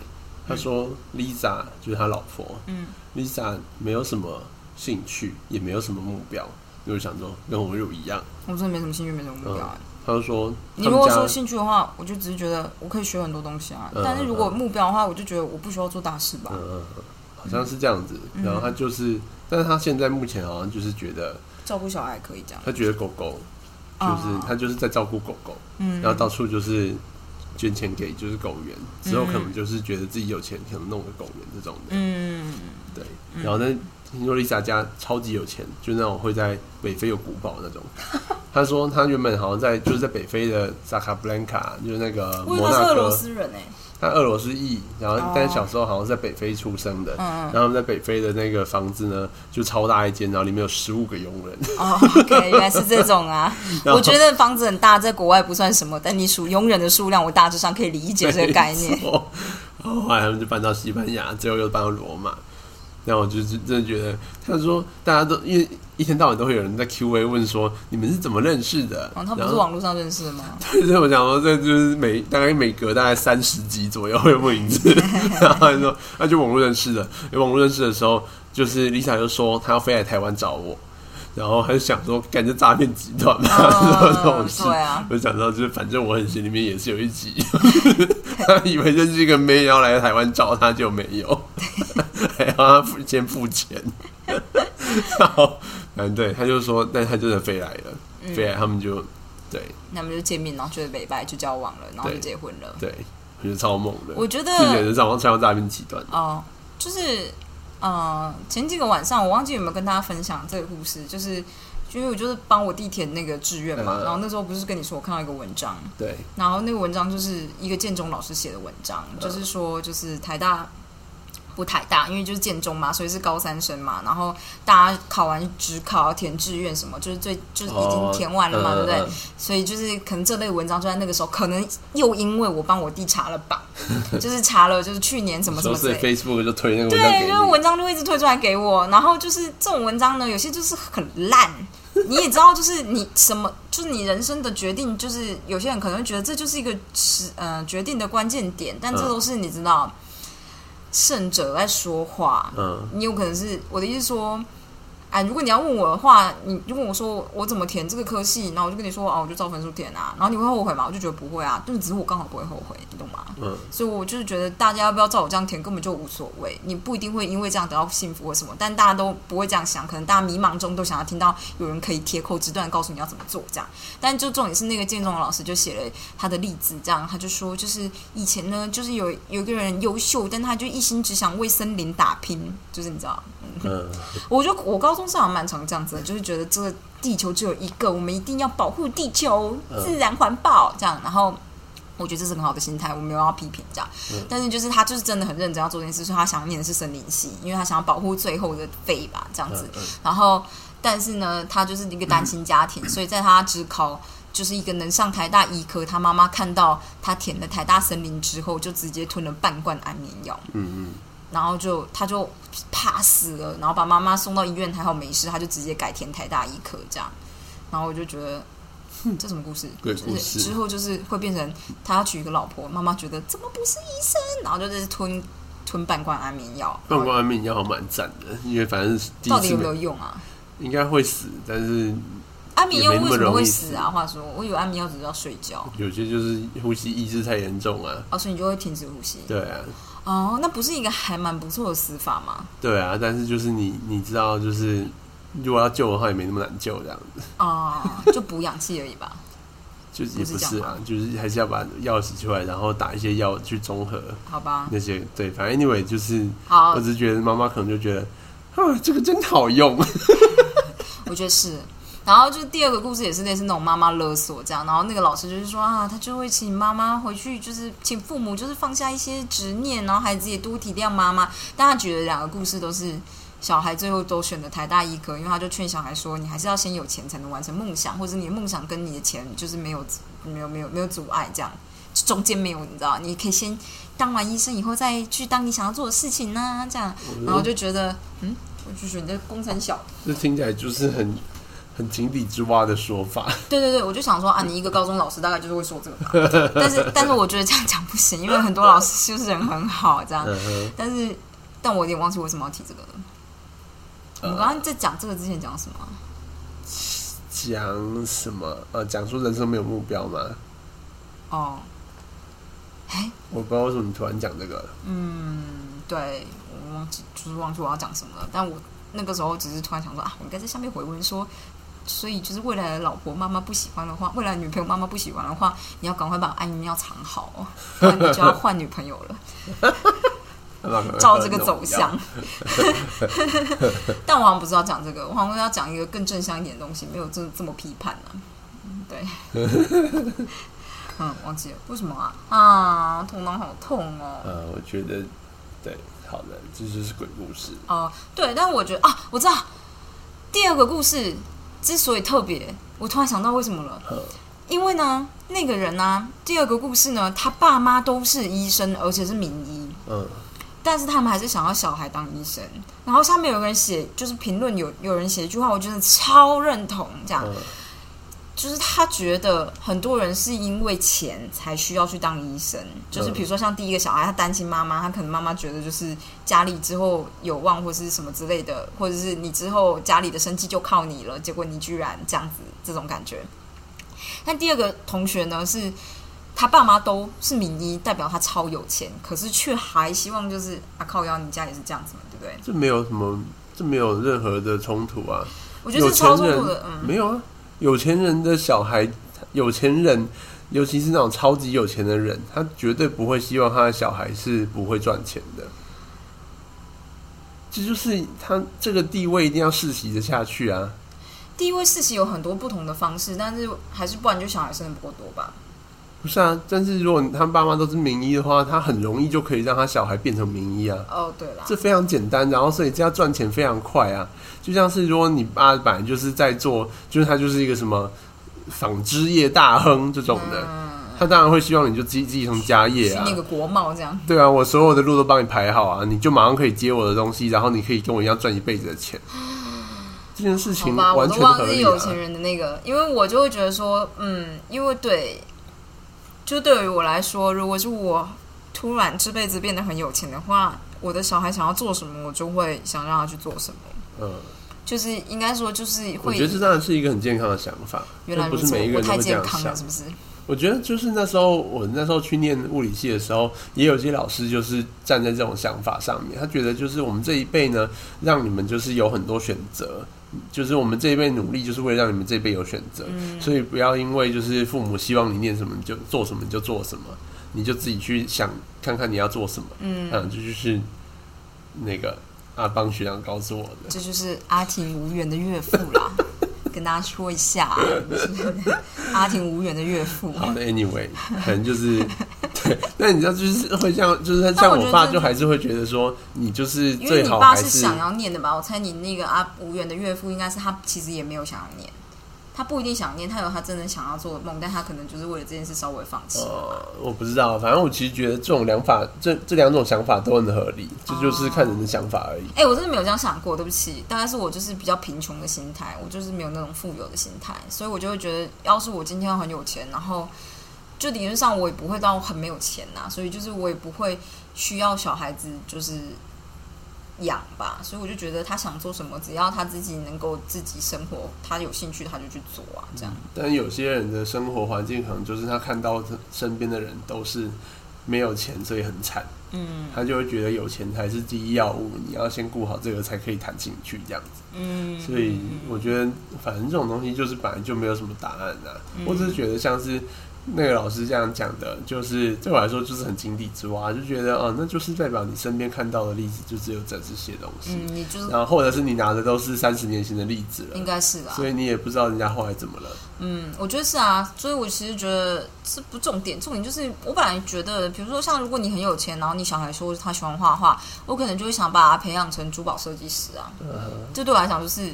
他说 Lisa 就是他老婆，嗯 ，Lisa 没有什么兴趣，也没有什么目标，我就想说跟我有一样。我真的没什么兴趣，没什么目标、欸。嗯，他就说你如果说兴趣的话，我就只是觉得我可以学很多东西啊、嗯、但是如果目标的话、嗯、我就觉得我不需要做大事吧、嗯、好像是这样子、嗯、然后他就是但是他现在目前好像就是觉得照顾小孩可以这样，他觉得狗狗就是、啊、他就是在照顾狗狗、嗯、然后到处就是捐钱给就是狗园，之后可能就是觉得自己有钱可能弄个狗园这种的，嗯，对，然后但听说 Lisa 家超级有钱，就那种会在北非有古堡那种。他说他原本好像在就是在北非的萨卡布兰卡，就是那个摩纳哥，我以为他是俄罗斯人耶、欸、他俄罗斯裔，然后但是小时候好像是在北非出生的、哦、然后在北非的那个房子呢就超大一间，然后里面有十五个佣人。哦 OK， 原来是这种啊。我觉得房子很大在国外不算什么，但你数佣人的数量我大致上可以理解这个概念。然后后来他们就搬到西班牙，最后又搬到罗马。然后我就真的觉得，他说大家都因为一天到晚都会有人在 Q A 问说你们是怎么认识的？哦、他不是网络上认识的吗？对，所以我想说这就是每大概每隔大概三十集左右会问一次，然后他说那、啊、就网络认识的。网络认识的时候，就是 Lisa 就说她要飞来台湾找我，然后他就想说感觉诈骗集团嘛，这种东西。对啊，我想到就是反正我很心里面也是有一集，他以为就是一个妹要来台湾找他，就没有。还要他先付钱。然后嗯，对，他就说但他真的飞来了、嗯、飞来他们就对他们就见面，然后就北拜，就交往了，然后就结婚了。对，我觉得超猛的，我觉得就觉得上网上诈骗极端哦，就是呃前几个晚上我忘记有没有跟大家分享这个故事，就是因为我就是帮我弟填那个志愿嘛、嗯、然后那时候不是跟你说我看到一个文章，对，然后那个文章就是一个建中老师写的文章、嗯、就是说就是台大不太大，因为就是建中嘛，所以是高三生嘛，然后大家考完指考填志愿什么，就是最就是已经填完了嘛、哦、对不对、嗯、所以就是可能这类文章就在那个时候，可能又因为我帮我弟查了榜就是查了就是去年什么什么之类的，所以 Facebook 就推那个文章给你，对，就是文章就一直推出来给我，然后就是这种文章呢有些就是很烂，你也知道就是你什么就是你人生的决定，就是有些人可能觉得这就是一个、呃、决定的关键点，但这都是你知道、嗯，胜者在说话，嗯，你有可能是我的意思说，哎，如果你要问我的话，你就问我说我怎么填这个科系，然后我就跟你说啊，我就照分数填啊，然后你会后悔吗？我就觉得不会啊，就是只是我刚好不会后悔，你懂吗？嗯，所以我就是觉得大家要不要照我这样填根本就无所谓，你不一定会因为这样得到幸福或什么，但大家都不会这样想，可能大家迷茫中都想要听到有人可以铁口直断告诉你要怎么做这样，但就重点是那个建中老师就写了他的例子，这样他就说就是以前呢就是有有一个人优秀，但他就一心只想为森林打拼，就是你知道，嗯，我就我高中是好像蛮常这样子的，就是觉得这个地球只有一个，我们一定要保护地球，自然环保这样，然后我觉得这是很好的心态，我没有要批评这样、嗯、但是就是他就是真的很认真要做这件事，所以他想要念的是森林系，因为他想要保护最后的肺吧这样子、嗯嗯、然后但是呢他就是一个单亲家庭、嗯、所以在他只考就是一个能上台大医科，他妈妈看到他填了台大森林之后就直接吞了半罐安眠药，嗯嗯，然后就他就怕死了，然后把妈妈送到医院，还好没事，他就直接改填台大医科这样。然后我就觉得，嗯、这什么故事？对，故事之后就是会变成他要娶一个老婆，妈妈觉得怎么不是医生，然后就是吞吞半罐安眠药。半罐安眠药蛮赞的，因为反正第一次到底有没有用啊？应该会死，但是安眠药为什么会死啊？话说，我以为安眠药只是要睡觉，有些就是呼吸抑制太严重啊，哦，所以你就会停止呼吸。对啊。哦，那不是一个还蛮不错的死法吗？对啊，但是就是你你知道，就是如果要救的话也没那么难救这样子。哦，就补氧气而已吧。就也不是啊，就是还是要把钥匙出来，然后打一些药去综合，好吧？那些对，反正 anyway 就是，好，我只是觉得妈妈可能就觉得，啊，这个真好用，我觉得是。然后就第二个故事也是类似那种妈妈勒索这样，然后那个老师就是说啊，他就会请妈妈回去，就是请父母就是放下一些执念，然后孩子也多体谅妈妈。但他觉得两个故事都是小孩最后都选择台大医科，因为他就劝小孩说，你还是要先有钱才能完成梦想，或者你的梦想跟你的钱就是没有没有没有没有阻碍，这样中间没有，你知道，你可以先当完医生以后再去当你想要做的事情啊，这样。然后就觉得嗯，我就觉得你这工程小，这听起来就是很。很井底之蛙的说法。对对对，我就想说啊，你一个高中老师大概就是会说这个吧，但是但是我觉得这样讲不行，因为很多老师就是人很好这样，但是但我有点忘记为什么要提这个了。我们刚刚在讲这个之前讲什么？讲什么？呃，讲说人生没有目标吗？哦，哎，我不知道为什么你突然讲这个。嗯，对，我忘记就是忘记我要讲什么了，但我那个时候只是突然想说啊，我应该在下面回文说。所以就是未来的老婆妈妈不喜欢的话，未来的女朋友妈妈不喜欢的话，你要赶快把爱你要藏好哦，不然你就要换女朋友了。照这个走向。但我好像不是要讲这个，我好像要讲一个更正向一点的东西，没有这么批判啊。对。嗯，忘记了为什么啊？啊，头脑好痛哦。呃，我觉得对，好的，这就是鬼故事。哦、呃，对，但我觉得啊，我知道第二个故事。之所以特别，我突然想到为什么了，因为呢，那个人呢、啊，第二个故事呢，他爸妈都是医生，而且是名医，嗯，但是他们还是想要小孩当医生。然后下面有个人写，就是评论有有人写一句话，我真的超认同，这样、嗯，就是他觉得很多人是因为钱才需要去当医生，就是比如说像第一个小孩，他担心妈妈，他可能妈妈觉得就是家里之后有望或是什么之类的，或者是你之后家里的生计就靠你了，结果你居然这样子，这种感觉。但第二个同学呢，是他爸妈都是名医，代表他超有钱，可是却还希望就是啊靠腰，你家也是这样子嘛，对不对？这没有什么，这没有任何的冲突啊。我觉得是超冲突的，嗯，没有啊。有钱人的小孩，有钱人，尤其是那种超级有钱的人，他绝对不会希望他的小孩是不会赚钱的。这就是他这个地位一定要世袭的下去啊。地位世袭有很多不同的方式，但是还是不然就小孩生的不够多吧。不是啊，但是如果他爸妈都是名医的话，他很容易就可以让他小孩变成名医啊。哦，对啦，这非常简单，然后所以这样赚钱非常快啊。就像是如果你爸本来就是在做，就是他就是一个什么纺织业大亨这种的，嗯、他当然会希望你就继继承家业啊，那个国贸这样。对啊，我所有的路都帮你排好啊，你就马上可以接我的东西，然后你可以跟我一样赚一辈子的钱。这件事情完全合理啊。我都忘记有钱人的那个，因为我就会觉得说，嗯，因为对。就对于我来说，如果是我突然这辈子变得很有钱的话，我的小孩想要做什么，我就会想让他去做什么。嗯，就是应该说，就是会我觉得这当然是一个很健康的想法。原来不是每一个人都会这样想，是不是？我觉得就是那时候，我那时候去念物理系的时候，也有些老师就是站在这种想法上面，他觉得就是我们这一辈呢，让你们就是有很多选择。就是我们这一辈努力，就是为了让你们这一辈有选择、嗯，所以不要因为就是父母希望你念什么你就做什么你就做什么，你就自己去想看看你要做什么。嗯，嗯这就是那个阿邦学长告诉我的，这就是阿婷无缘的岳父啦，跟大家说一下、啊，阿婷无缘的岳父。好的 ，anyway， 可能就是对，那你知道就是会像，就是像我爸就还是会觉得说你就是最好还是因为你爸是想要念的吧？我猜你那个阿无缘的岳父应该是他其实也没有想要念，他不一定想念，他有他真的想要做的梦，但他可能就是为了这件事稍微放弃了、呃。我不知道，反正我其实觉得这种两法，这这两种想法都很合理，这就是看人的想法而已。哎、哦欸，我真的没有这样想过，对不起，大概是我就是比较贫穷的心态，我就是没有那种富有的心态，所以我就会觉得，要是我今天很有钱，然后。就理论上我也不会到很没有钱呐、啊，所以就是我也不会需要小孩子就是养吧，所以我就觉得他想做什么，只要他自己能够自己生活，他有兴趣他就去做啊，这样。嗯、但有些人的生活环境可能就是他看到身边的人都是没有钱，所以很惨，嗯，他就会觉得有钱才是第一要务，你要先顾好这个才可以谈情趣这样子。嗯，所以我觉得反正这种东西就是本来就没有什么答案啊。嗯、我只是觉得像是那个老师这样讲的，就是对我来说就是很井底之蛙，就觉得哦、啊，那就是代表你身边看到的例子就只有这这些东西。嗯，你就是然后或者是你拿的都是三十年前的例子了，应该是吧？所以你也不知道人家后来怎么了。嗯，我觉得是啊，所以我其实觉得是不重点，重点就是我本来觉得，比如说像如果你很有钱，然后你小孩说他喜欢画画，我可能就会想把他培养成珠宝设计师啊，这、嗯、对我来讲就是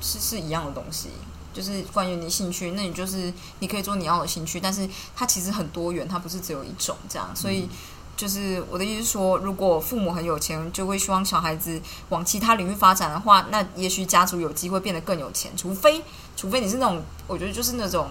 是是一样的东西，就是关于你兴趣，那你就是你可以做你要的兴趣，但是它其实很多元，它不是只有一种这样，所以。嗯就是我的意思是说，如果父母很有钱，就会希望小孩子往其他领域发展的话，那也许家族有机会变得更有钱，除非除非你是那种，我觉得就是那种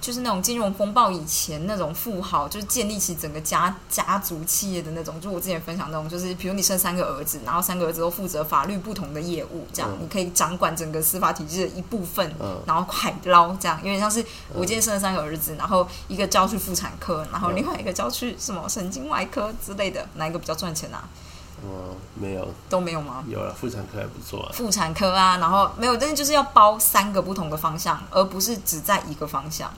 就是那种金融风暴以前那种富豪，就是建立起整个家家族企业的那种，就我之前分享那种，就是比如你生三个儿子，然后三个儿子都负责法律不同的业务，这样、嗯、你可以掌管整个司法体制的一部分、嗯、然后海捞这样，有点像是我今天生了三个儿子，然后一个叫去妇产科，然后另外一个叫去什么神经外科之类的，哪一个比较赚钱啊？嗯，没有，都没有吗？有啦，妇产科还不错啊，妇产科啊，然后没有，但是就是要包三个不同的方向，而不是只在一个方向，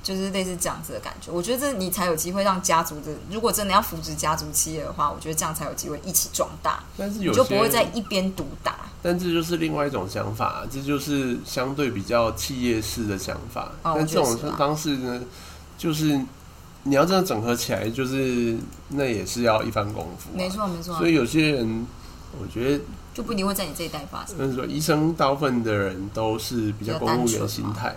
就是类似这样子的感觉。我觉得这你才有机会让家族的，如果真的要扶植家族企业的话，我觉得这样才有机会一起壮大。但是有些你就不会在一边独大。但这就是另外一种想法，这就是相对比较企业式的想法。哦、但这种方式呢，就是你要这样整合起来，就是那也是要一番功夫、啊。没错，没错、啊。所以有些人，我觉得。就不一定会在你这一代发生。但是说，医生大部分的人都是比较公务员心态，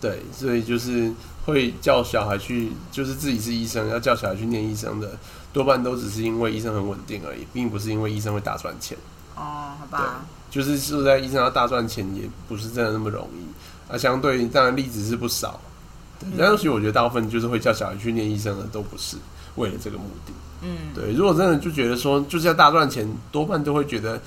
对，所以就是会叫小孩去，就是自己是医生，要叫小孩去念医生的，多半都只是因为医生很稳定而已，并不是因为医生会大赚钱。哦，好吧。就是说，在医生要大赚钱，也不是真的那么容易啊。相对当然例子是不少，但是其实我觉得大部分就是会叫小孩去念医生的，都不是为了这个目的。嗯，对。如果真的就觉得说就是要大赚钱，多半都会觉得。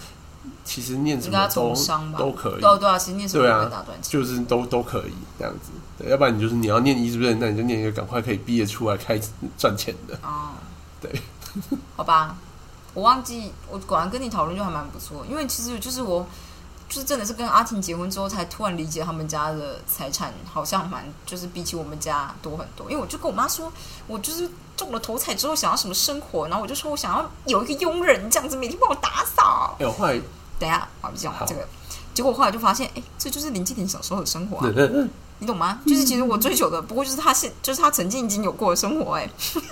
其实念什么都都可以，对对啊，其实念什么都可以打断，就是都都可以这样子。对，要不然你就是你要念医，是不是？那你就念一个赶快可以毕业出来开赚钱的。哦，对，好吧，我忘记，我果然跟你讨论就还蛮不错，因为其实就是我就是真的是跟阿婷结婚之后，才突然理解他们家的财产好像蛮就是比起我们家多很多。因为我就跟我妈说，我就是中了头彩之后想要什么生活，然后我就说我想要有一个佣人这样子每天帮我打扫。哎、欸，我后来。等一下，我讲这个，结果后来就发现，哎、欸，这就是林继廷小时候的生活啊，你懂吗？就是其实我追求的，不过就是他现，就是他曾经已经有过的生活、欸，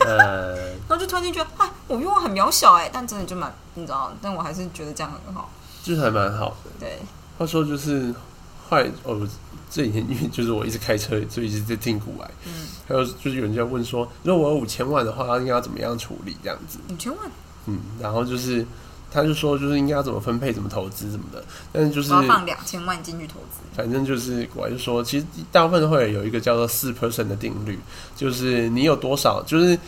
哎，然后就突然间觉得，哎，我愿望很渺小、欸，哎，但真的就蛮，你知道，但我还是觉得这样很好，就是还蛮好的。对，话说就是后来哦，这几天因为就是我一直开车，所以一直在听古玩，嗯，还有就是有人在问说，如果我有五千万的话，应该要怎么样处理这样子？五千万，嗯，然后就是。他就说，就是应该要怎么分配、怎么投资什么的，但是就是我要放两千万进去投资。反正就是，古玩就说，其实大部分会有一个叫做四 percent 的定律，就是你有多少，就是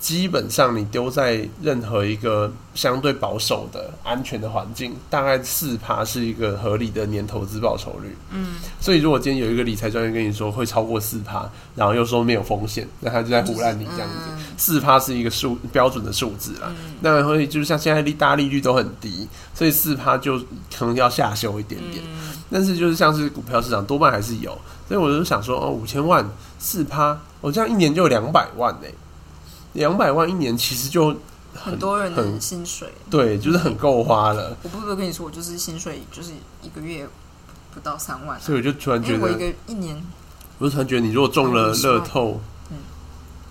基本上你丢在任何一个相对保守的、安全的环境，大概四趴是一个合理的年投资报酬率。嗯，所以如果今天有一个理财专员跟你说会超过四趴，然后又说没有风险，那他就在唬烂你这样子。四趴是一个数标准的数字啦，嗯、那所以就像现在大家利率都很低，所以四趴就可能要下修一点点。嗯、但是就是像是股票市场多半还是有，所以我就想说，哦，五千万四趴，我、哦、这样一年就有两百万哎、欸，两百万一年其实就。很, 很多人的薪水，对，就是很够花了。我不会跟你说，我就是薪水就是一个月不到三万、啊，所以我就突然觉得，我一个一年，我就突然觉得，你如果中了乐透，嗯，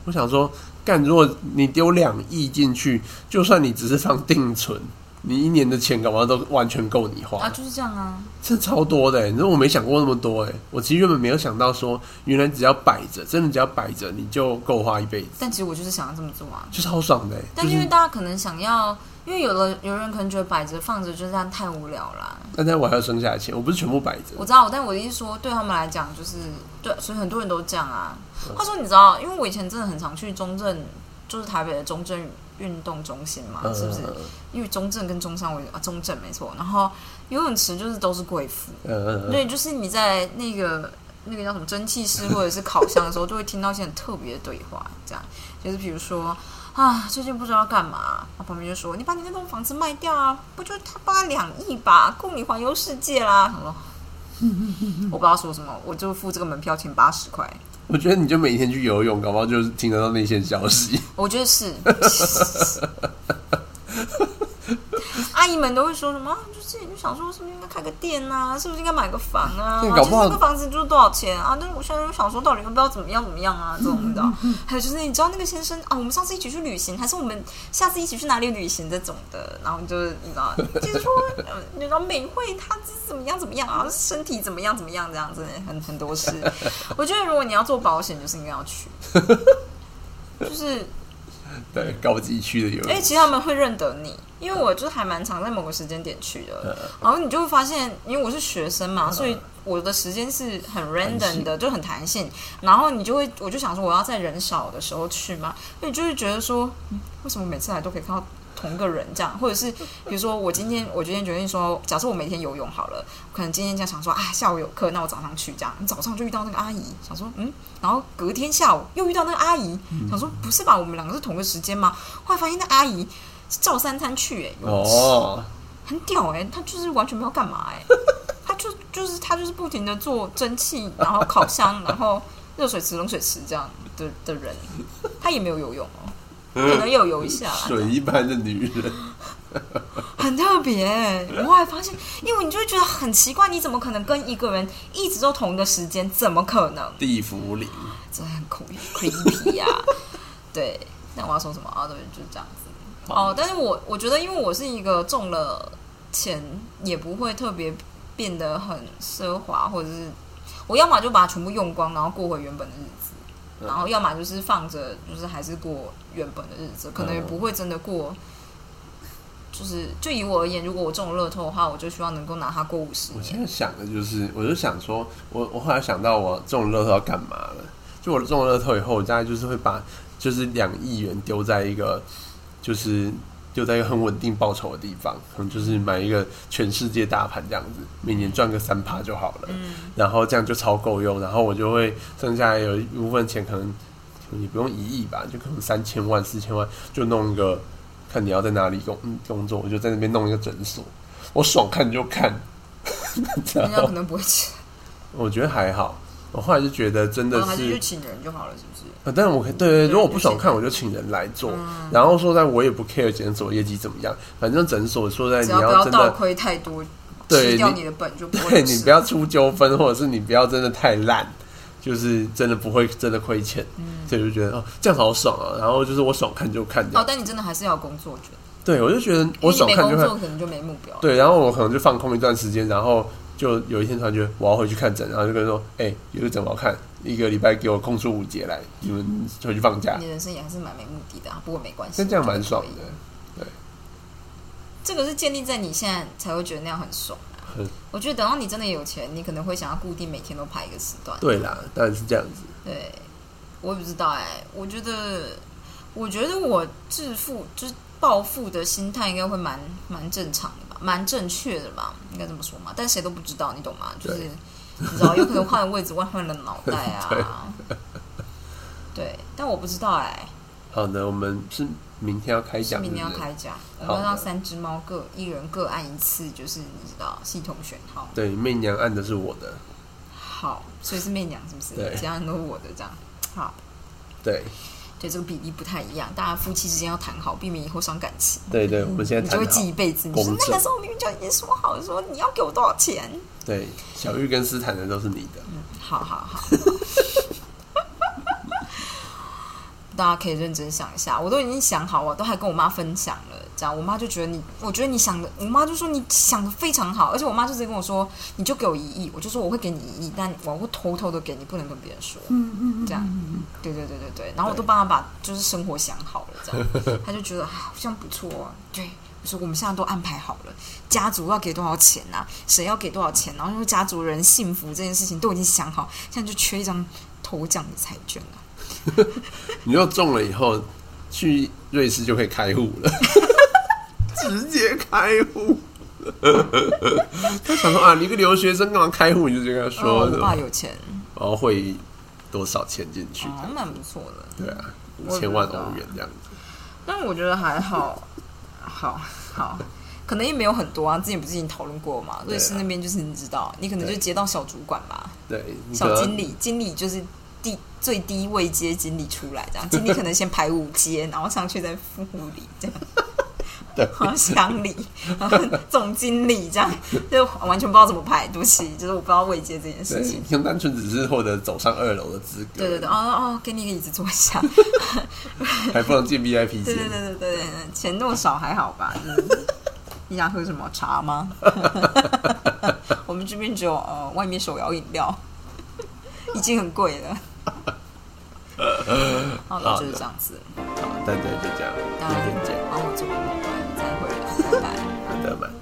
我想说，干，如果你丢两亿进去，就算你只是放定存，你一年的钱搞不好都完全够你花啊，就是这样啊，这超多的、欸。你说我没想过那么多哎、欸，我其实原本没有想到说，原来只要摆着，真的只要摆着，你就够花一辈子。但其实我就是想要这么做啊，就超爽的、欸。但因为大家可能想要，因为有的有人可能觉得摆着放着就是这样太无聊啦。但但我还要剩下的钱，我不是全部摆着。我知道，但我的意思说，对他们来讲就是对，所以很多人都这样啊。话说你知道，因为我以前真的很常去中正，就是台北的中正。运动中心嘛，是不是？嗯、因为中正跟中山，我啊中正没错。然后游泳池就是都是贵妇，嗯、对，就是你在那个那个叫什么蒸汽室或者是烤箱的时候，就会听到一些很特别的对话，这样就是比如说啊，最近不知道干嘛。他旁边就说：“你把你那栋房子卖掉啊，不就他八两亿吧，供你环游世界啦。”我不知道说什么，我就付这个门票钱八十块。我觉得你就每天去游泳，搞不好就是听得到内线消息。我觉得是。阿姨们都会说什么？就之前就想说，是不是应该开个店啊？是不是应该买个房啊？搞不好、啊、就是那个房子就是多少钱啊？但是我现在就想说，到底要不要怎么样怎么样啊？这种的。还有就是，你知道那个先生啊，我们上次一起去旅行，还是我们下次一起去哪里旅行这种的。然后就是你知道，就是说，你知道美惠她是怎么样怎么样啊，身体怎么样怎么样这样子，很很多事。我觉得如果你要做保险，就是应该要去，就是。对，高级区的游泳池，哎，其实他们会认得你，因为我就是还蛮常在某个时间点去的、嗯，然后你就会发现，因为我是学生嘛，嗯、所以我的时间是很 random 的，就很弹性。然后你就会，我就想说，我要在人少的时候去嘛，所以就会觉得说，嗯、为什么每次来都可以看到同个人这样，或者是比如说我今天我今天决定说，假设我每天游泳好了，可能今天这样想说啊，下午有课，那我早上去这样，你早上就遇到那个阿姨，想说嗯，然后隔天下午又遇到那个阿姨，想说不是吧，我们两个是同个时间吗？后来发现那阿姨是照三餐去、欸，哎，哦，很屌哎、欸，她就是完全没有干嘛哎、欸，她就就是她就是不停的做蒸汽，然后烤箱，然后热水池、冷水池这样 的, 的人，她也没有游泳哦。可能有游一下水一般的女人很特别、欸、我还发现，因为你就会觉得很奇怪，你怎么可能跟一个人一直都同一个时间？怎么可能？地府里真的很恐怖 creepy 啊对，那我要说什么啊？对，就是这样子哦。但是我我觉得，因为我是一个中了钱也不会特别变得很奢华，或者是我要么就把它全部用光，然后过回原本的日子，然后要么就是放着，就是还是过原本的日子，可能也不会真的过。就是就以我而言，如果我中乐透的话，我就希望能够拿它过五十年。我现在想的就是，我就想说，我我后来想到我中乐透要干嘛了？就我中乐透以后，我大概就是会把就是两亿元丢在一个就是丢在一个很稳定报酬的地方，可能就是买一个全世界大盘这样子，每年赚个三趴就好了、嗯，然后这样就超够用，然后我就会剩下有一部分钱，可能也不用一亿吧，就可能三千万、四千万，就弄一个，看你要在哪里工工作，我就在那边弄一个诊所，我爽看就看，人家可能不会去，我觉得还好。我后来就觉得真的是，还是就请人就好了，是不是？啊，但是我可以，对对，如果我不想看，我就请人来做。嗯、然后说，在我也不 care 诊所业绩怎么样，反正诊所说在你要真的不要倒亏太多，吃掉你的本就不会吃。对，你不要出纠纷，或者是你不要真的太烂，就是真的不会真的亏钱。嗯，所以就觉得哦，这样好爽啊！然后就是我爽看就看。哦，但你真的还是要工作，我觉得。对，我就觉得我爽看就看。因为你没工作可能就没目标。对，然后我可能就放空一段时间，然后。就有一天突然觉得我要回去看诊，然后就跟他说：“哎、欸，有个诊我要看，一个礼拜给我空出五节来，你们回去放假。”你人生也还是蛮没目的的、啊，不过没关系。那这样蛮爽的，对。这个是建立在你现在才会觉得那样很爽、啊嗯。我觉得等到你真的有钱，你可能会想要固定每天都排一个时段。对啦，当然是这样子。对，我也不知道哎、欸，我觉得，我觉得我致富就是暴富的心态应该会蛮蛮正常的。蛮正确的吧，应该这么说嘛，但谁都不知道，你懂吗？就是你知道，有可能换了位置，换了脑袋啊。对，对，但我不知道哎、欸。好的，我们是明天要开奖，明天要开奖，我们要让三只猫各一人各按一次，就是你知道系统选号。对，媚娘按的是我的。好，所以是媚娘是不是？对，其他人都是我的这样。好。对。对，这个比例不太一样，大家夫妻之间要谈好，避免以后伤感情。对对，我们现在谈好，你就会记一辈子。你说那个时候我明明就已经说好了，说你要给我多少钱。对，小玉跟斯坦的都是你的。嗯，好好好。大家可以认真想一下，我都已经想好了，都还跟我妈分享了。这样，我妈就觉得你，我觉得你想的，我妈就说你想的非常好，而且我妈就直接跟我说，你就给我一亿，我就说我会给你一亿，但我会偷偷的给你，不能跟别人说。嗯嗯，这样。对对对对对，然后我都帮他把就是生活想好了，这样他就觉得好像不错、啊。对，我说我们现在都安排好了，家族要给多少钱啊，谁要给多少钱，然后家族人幸福这件事情都已经想好，现在就缺一张头奖的彩券了、啊。你又中了以后，去瑞士就可以开户了，直接开户。他想说啊，你一个留学生干嘛开户？你就这样说、嗯，我爸有钱，然后汇多少钱进去？还、哦、蛮不错的，对啊，五千万欧元这样子。但我觉得还好，好好，可能也没有很多啊。之前不是已经讨论过嘛？瑞士那边就是你知道，你可能就接到小主管吧，对，小经理，经理就是第最低位阶经理出来这样，经理可能先排五阶，然后上去再副理这样。然后乡里，然后总经理这样，就完全不知道怎么排，对不起，就是我不知道位阶这件事情。单纯只是获得走上二楼的资格。对对对，哦哦，给你一个椅子坐下，还不能进 V I P 间。对对对对对，钱那么少还好吧？就是、你想喝什么茶吗？我们这边只有、呃、外面手摇饮料，已经很贵了。好了，就是这样子。好，大家就这样，明天见。好，我做个梦，再会，拜拜。拜拜。